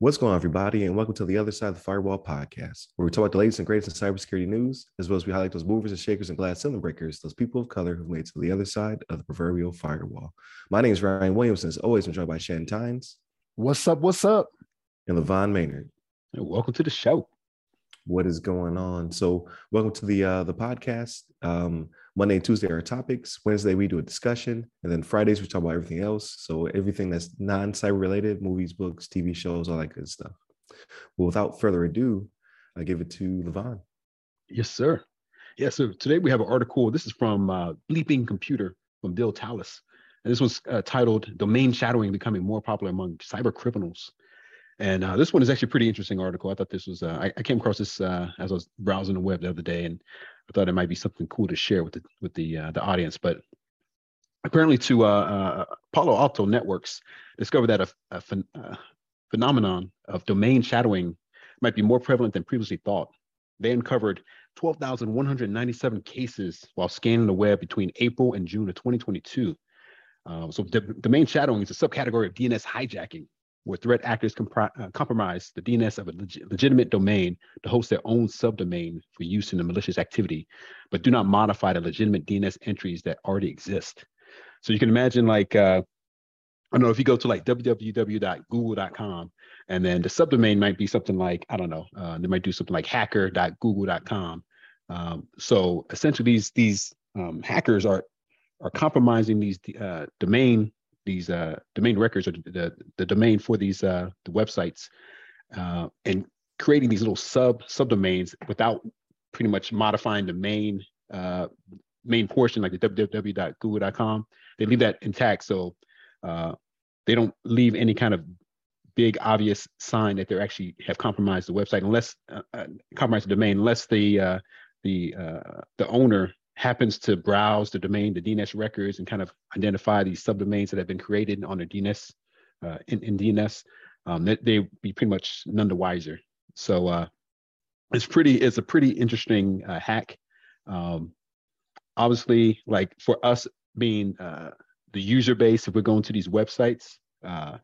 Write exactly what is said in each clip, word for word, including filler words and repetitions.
What's going on, everybody, and welcome to The Other Side of the Firewall podcast, where we talk about the latest and greatest in cybersecurity news, as well as we highlight those movers and shakers and glass ceiling breakers, those people of color who've made it to the other side of the proverbial firewall. My name is Ryan Williamson. As always, I'm joined by Shannon Tynes. What's up? What's up? And Levon Maynard. Hey, welcome to the show. What is going on? So, welcome to the uh, the podcast. Um, Monday and Tuesday are topics. Wednesday, we do a discussion. And then Fridays, we talk about everything else. So everything that's non-cyber related, movies, books, T V shows, all that good stuff. Well, without further ado, I give it to Levon. Yes, sir. Yeah, so today we have an article. This is from uh, Bleeping Computer from Bill Tallis. And this one's uh, titled, Domain Shadowing Becoming More Popular Among Cyber Criminals. And uh, this one is actually a pretty interesting article. I thought this was, uh, I, I came across this uh, as I was browsing the web the other day, and I thought it might be something cool to share with the with the uh, the audience. But apparently to uh, uh, Palo Alto Networks discovered that a, a, phen- a phenomenon of domain shadowing might be more prevalent than previously thought. They uncovered twelve thousand one hundred ninety-seven cases while scanning the web between April and June of twenty twenty-two. Uh, so d- domain shadowing is a subcategory of D N S hijacking, where threat actors compri- uh, compromise the D N S of a leg- legitimate domain to host their own subdomain for use in a malicious activity, but do not modify the legitimate D N S entries that already exist. So you can imagine, like, uh, I don't know, if you go to like w w w dot google dot com, and then the subdomain might be something like, I don't know, uh, they might do something like hacker dot google dot com. Um, so essentially these, these um, hackers are, are compromising these uh, domain these uh, domain records, or the, the domain for these uh, the websites, uh, and creating these little sub subdomains without pretty much modifying the main uh, main portion, like the w w w dot google dot com. They leave that intact, so uh, they don't leave any kind of big obvious sign that they actually have compromised the website, unless uh, uh, compromised the domain, unless the uh, the uh, the owner happens to browse the domain, the D N S records, and kind of identify these subdomains that have been created on the D N S, uh, in, in D N S, um, that they, they'd be pretty much none the wiser. So uh, it's pretty, it's a pretty interesting uh, hack. Um, obviously, like for us being uh, the user base, if we're going to these websites, uh,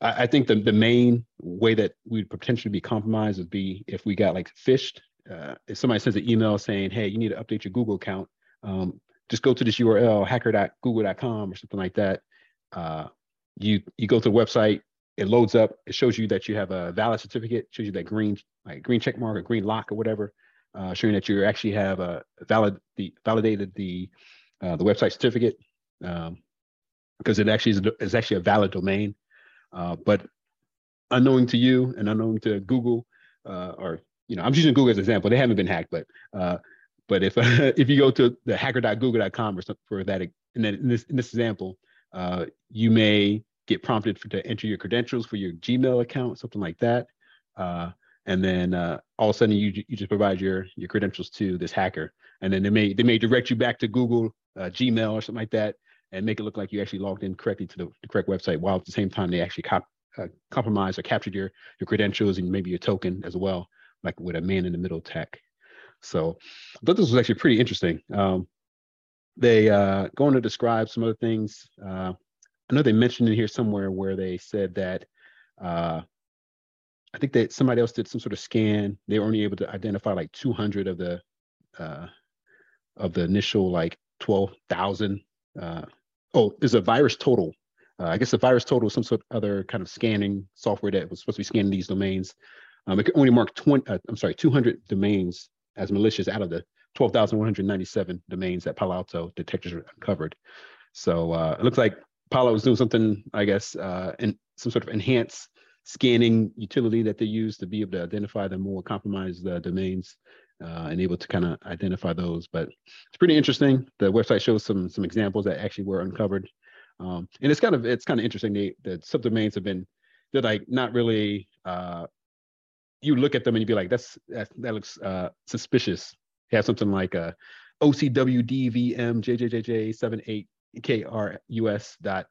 I, I think the, the main way that we'd potentially be compromised would be if we got like phished. Uh, if somebody sends an email saying, hey, you need to update your Google account, um, just go to this U R L, hacker dot google dot com or something like that. Uh, you you go to the website, it loads up, it shows you that you have a valid certificate, shows you that green like green check mark or green lock or whatever, uh, showing that you actually have a valid the validated the uh, the website certificate, um, because it actually is, a, is actually a valid domain. Uh, but unknowing to you and unknowing to Google, uh, or you know, I'm using Google as an example. They haven't been hacked, but uh, but if uh, if you go to the hacker dot google dot com or something for that, and then in this in this example, uh, you may get prompted for, to enter your credentials for your Gmail account, something like that, uh, and then uh, all of a sudden you you just provide your your credentials to this hacker, and then they may they may direct you back to Google uh, Gmail or something like that, and make it look like you actually logged in correctly to the, the correct website, while at the same time they actually cop, uh, compromised or captured your your credentials and maybe your token as well, like with a man in the middle tech. So I thought this was actually pretty interesting. Um, they uh, go on to describe some other things. Uh, I know they mentioned in here somewhere where they said that, uh, I think that somebody else did some sort of scan. They were only able to identify like two hundred of the uh, of the initial like twelve thousand. Uh, oh, there's a VirusTotal. Uh, I guess the VirusTotal is some sort of other kind of scanning software that was supposed to be scanning these domains. Um, it could only mark twenty, uh, I'm sorry, two hundred domains as malicious out of the twelve thousand one hundred ninety-seven domains that Palo Alto detectors uncovered. So uh, it looks like Palo was doing something, I guess, uh, in some sort of enhanced scanning utility that they use to be able to identify the more compromised uh, domains uh, and able to kind of identify those. But it's pretty interesting. The website shows some some examples that actually were uncovered, um, and it's kind of it's kind of interesting. They, the subdomains have been they're like not really. Uh, you look at them and you'd be like, that's, that's that looks uh, suspicious. You have something like uh, O C W D V M J J J J seven eight K R U S dot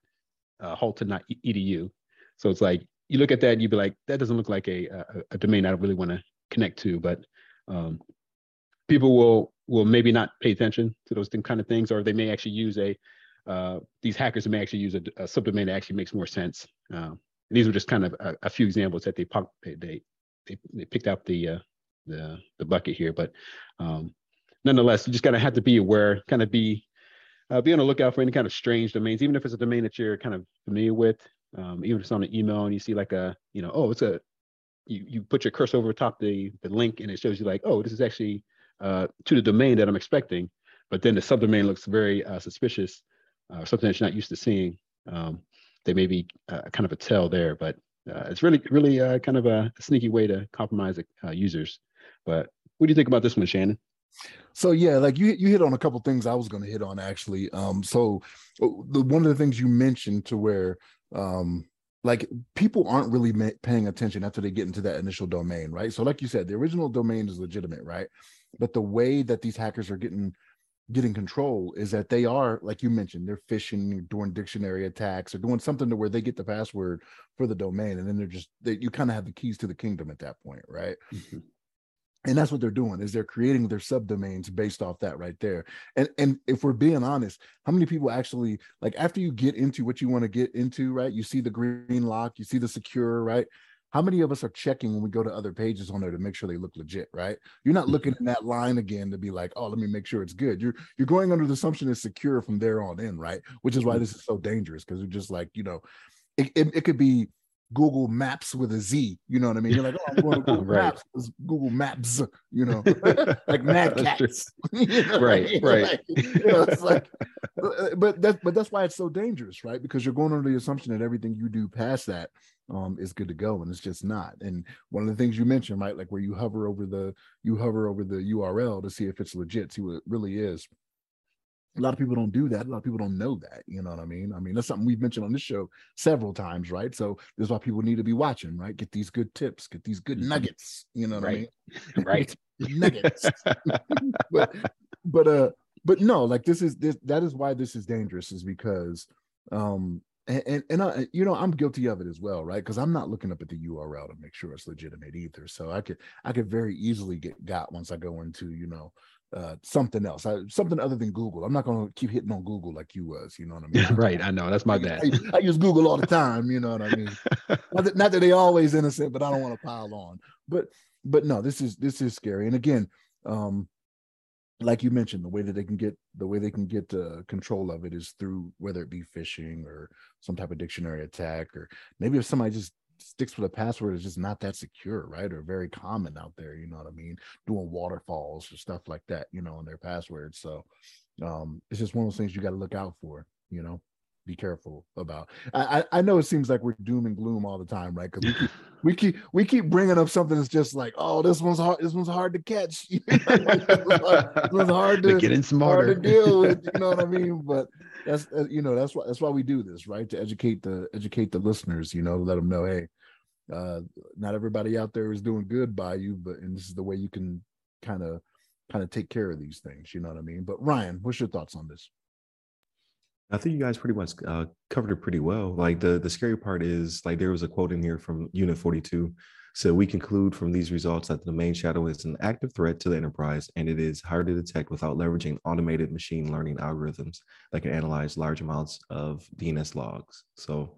halton dot e d u. So it's like, you look at that and you'd be like, that doesn't look like a, a, a domain I really want to connect to, but um, people will will maybe not pay attention to those kind of things, or they may actually use a uh, these hackers may actually use a, a subdomain that actually makes more sense. Uh, and these were just kind of a, a few examples that they pop, they they, they picked up the, uh, the the bucket here. But um, nonetheless, you just kind of have to be aware, kind of be uh, be on the lookout for any kind of strange domains, even if it's a domain that you're kind of familiar with. Um, even if it's on an email and you see like a, you know, oh, it's a, you, you put your cursor over top the, the link and it shows you like, oh, this is actually uh, to the domain that I'm expecting. But then the subdomain looks very uh, suspicious, uh, something that you're not used to seeing. Um, there may be uh, kind of a tell there, but uh, it's really, really uh, kind of a sneaky way to compromise uh, users. But what do you think about this one, Shannon? So yeah, like you, you hit on a couple of things I was going to hit on actually. Um, so the, one of the things you mentioned to where um, like people aren't really paying attention after they get into that initial domain, right? So like you said, the original domain is legitimate, right? But the way that these hackers are getting getting control is that they are, like you mentioned, they're phishing, doing dictionary attacks, or doing something to where they get the password for the domain, and then they're just they, you kind of have the keys to the kingdom at that point, right? Mm-hmm. And that's what they're doing, is they're creating their subdomains based off that right there. And and if we're being honest, how many people actually, like after you get into what you want to get into, right? You see the green lock, you see the secure, right? How many of us are checking when we go to other pages on there to make sure they look legit, right? You're not looking in that line again to be like, oh, let me make sure it's good. You're you're going under the assumption it's secure from there on in, right? Which is why this is so dangerous, because you're just like, you know, it, it, it could be Google Maps with a Z, you know what I mean? You're like, oh, I'm going to Google right. Maps, it's Google Maps, you know, like Mad Cats. You know right, I mean? Right. Like, you know, it's like, but that's but that's why it's so dangerous, right? Because you're going under the assumption that everything you do past that um is good to go, and it's just not. And one of the things you mentioned, right, like where you hover over the you hover over the U R L to see if it's legit, see what it really is. A lot of people don't do that. A lot of people don't know that. You know what I mean? I mean, that's something we've mentioned on this show several times, right? So this is why people need to be watching, right? Get these good tips, get these good nuggets. You know what right. I mean? Right. Nuggets. but, but, uh, but no, like this is this. That is why this is dangerous, is because, um, and and, and I, you know, I'm guilty of it as well, right? Because I'm not looking up at the U R L to make sure it's legitimate either. So I could I could very easily get got once I go into, you know. uh something else I, something other than Google. I'm not going to keep hitting on Google like you was, you know what I mean? Right. I know, that's my bad. I, I use Google all the time, you know what I mean? not, that, not that they always innocent, but I don't want to pile on. But but no, this is this is scary. And again, um like you mentioned, the way that they can get the way they can get uh, control of it is through whether it be phishing or some type of dictionary attack, or maybe if somebody just sticks with a password is just not that secure, right? Or very common out there, you know what I mean? Doing waterfalls or stuff like that, you know, on their passwords. So um, it's just one of those things you got to look out for, you know, be careful about. I, I know it seems like we're doom and gloom all the time, right? Because we keep, we keep we keep bringing up something that's just like, oh, this one's hard, this one's hard to catch. You know? It was hard to getting smarter, hard to deal with, you know what I mean? But that's you know that's why that's why we do this, right? To educate the educate the listeners, you know, let them know, hey, uh, not everybody out there is doing good by you, but and this is the way you can kind of kind of take care of these things, you know what I mean? But Ryan, what's your thoughts on this? I think you guys pretty much uh, covered it pretty well. Like the, the scary part is, like there was a quote in here from Unit forty-two. So we conclude from these results that the domain shadow is an active threat to the enterprise, and it is hard to detect without leveraging automated machine learning algorithms that can analyze large amounts of D N S logs. So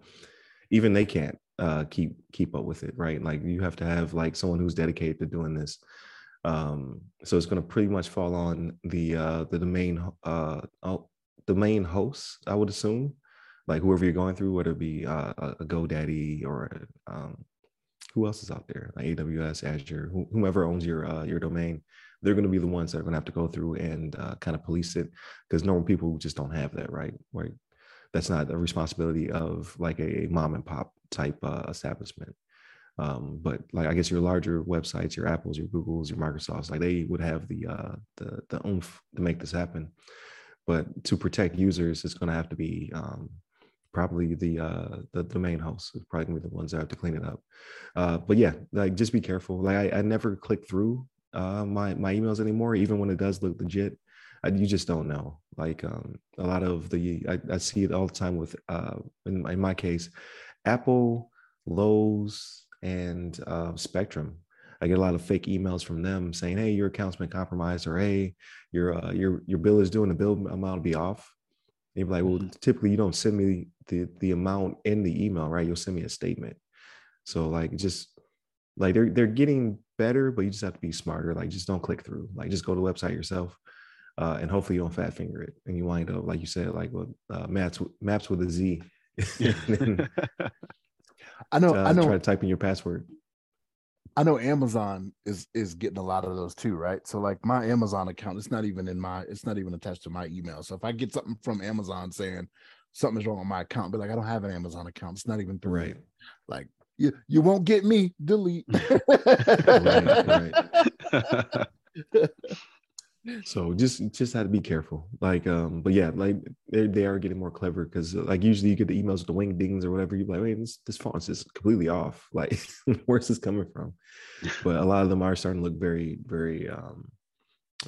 even they can't uh, keep keep up with it, right? Like you have to have like someone who's dedicated to doing this. Um, so it's going to pretty much fall on the uh, the domain. Uh, The main hosts, I would assume, like whoever you're going through, whether it be uh, a GoDaddy or um, who else is out there, like A W S, Azure, wh whomever owns your uh, your domain, they're going to be the ones that are going to have to go through and uh, kind of police it, because normal people just don't have that, right? Right? That's not a responsibility of like a mom and pop type uh, establishment. Um, but like I guess your larger websites, your Apples, your Googles, your Microsofts, like they would have the uh, the the oomph to make this happen. But to protect users, it's going to have to be um, probably the uh, the domain hosts. It's probably going to be the ones that have to clean it up. Uh, but yeah, like just be careful. Like I, I never click through uh, my my emails anymore, even when it does look legit. I, you just don't know. Like um, a lot of the I, I see it all the time with uh, in, in my case, Apple, Lowe's, and uh, Spectrum. I get a lot of fake emails from them saying, "Hey, your account's been compromised," or "Hey, your uh, your your bill is due, and the bill amount will be off." They'd be like, well, typically you don't send me the, the amount in the email, right? You'll send me a statement. So like, just like they're, they're getting better, but you just have to be smarter. Like, just don't click through, like, just go to the website yourself. Uh, and hopefully you don't fat finger it. And you wind up, like you said, like well, uh, maps, maps with a Z. then, I know, uh, I know. Try to type in your password. I know Amazon is is getting a lot of those too, right? So like my Amazon account, it's not even in my, it's not even attached to my email. So if I get something from Amazon saying something's wrong with my account, be like, I don't have an Amazon account. It's not even through right. Me. Like you, you won't get me. Delete. right, right. So just just had to be careful. Like, um, but yeah, like they, they are getting more clever because like usually you get the emails with the wing dings or whatever. You're like, wait, this this font's just completely off. Like, where's this coming from? But a lot of them are starting to look very, very um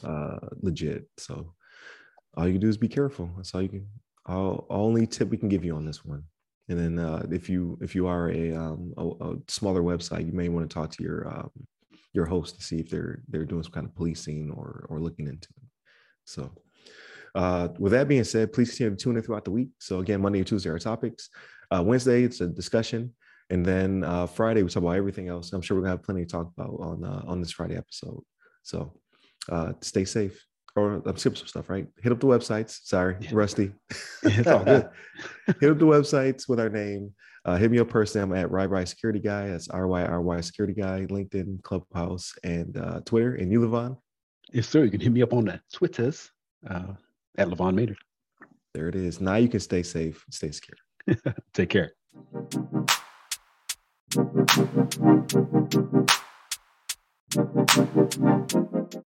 uh legit. So all you can do is be careful. That's all you can all only tip we can give you on this one. And then uh if you if you are a um a, a smaller website, you may want to talk to your um your host to see if they're they're doing some kind of policing or or looking into them. So uh, with that being said, please continue to tune in throughout the week. So again, Monday and Tuesday are topics. Uh, Wednesday, it's a discussion. And then uh, Friday, we talk about everything else. I'm sure we're gonna have plenty to talk about on uh, on this Friday episode. So uh, stay safe. Or I'm skipping some stuff, right? Hit up the websites. Sorry, yeah. Rusty. It's all good. Hit up the websites with our name. Uh, hit me up personally. I'm at ryrysecurityguy. That's R Y R Y security guy, LinkedIn, Clubhouse, and uh, Twitter. And you, Levon? Yes, sir. You can hit me up on the Twitters uh, at Levon Maynard. There it is. Now you can stay safe, stay secure. Take care.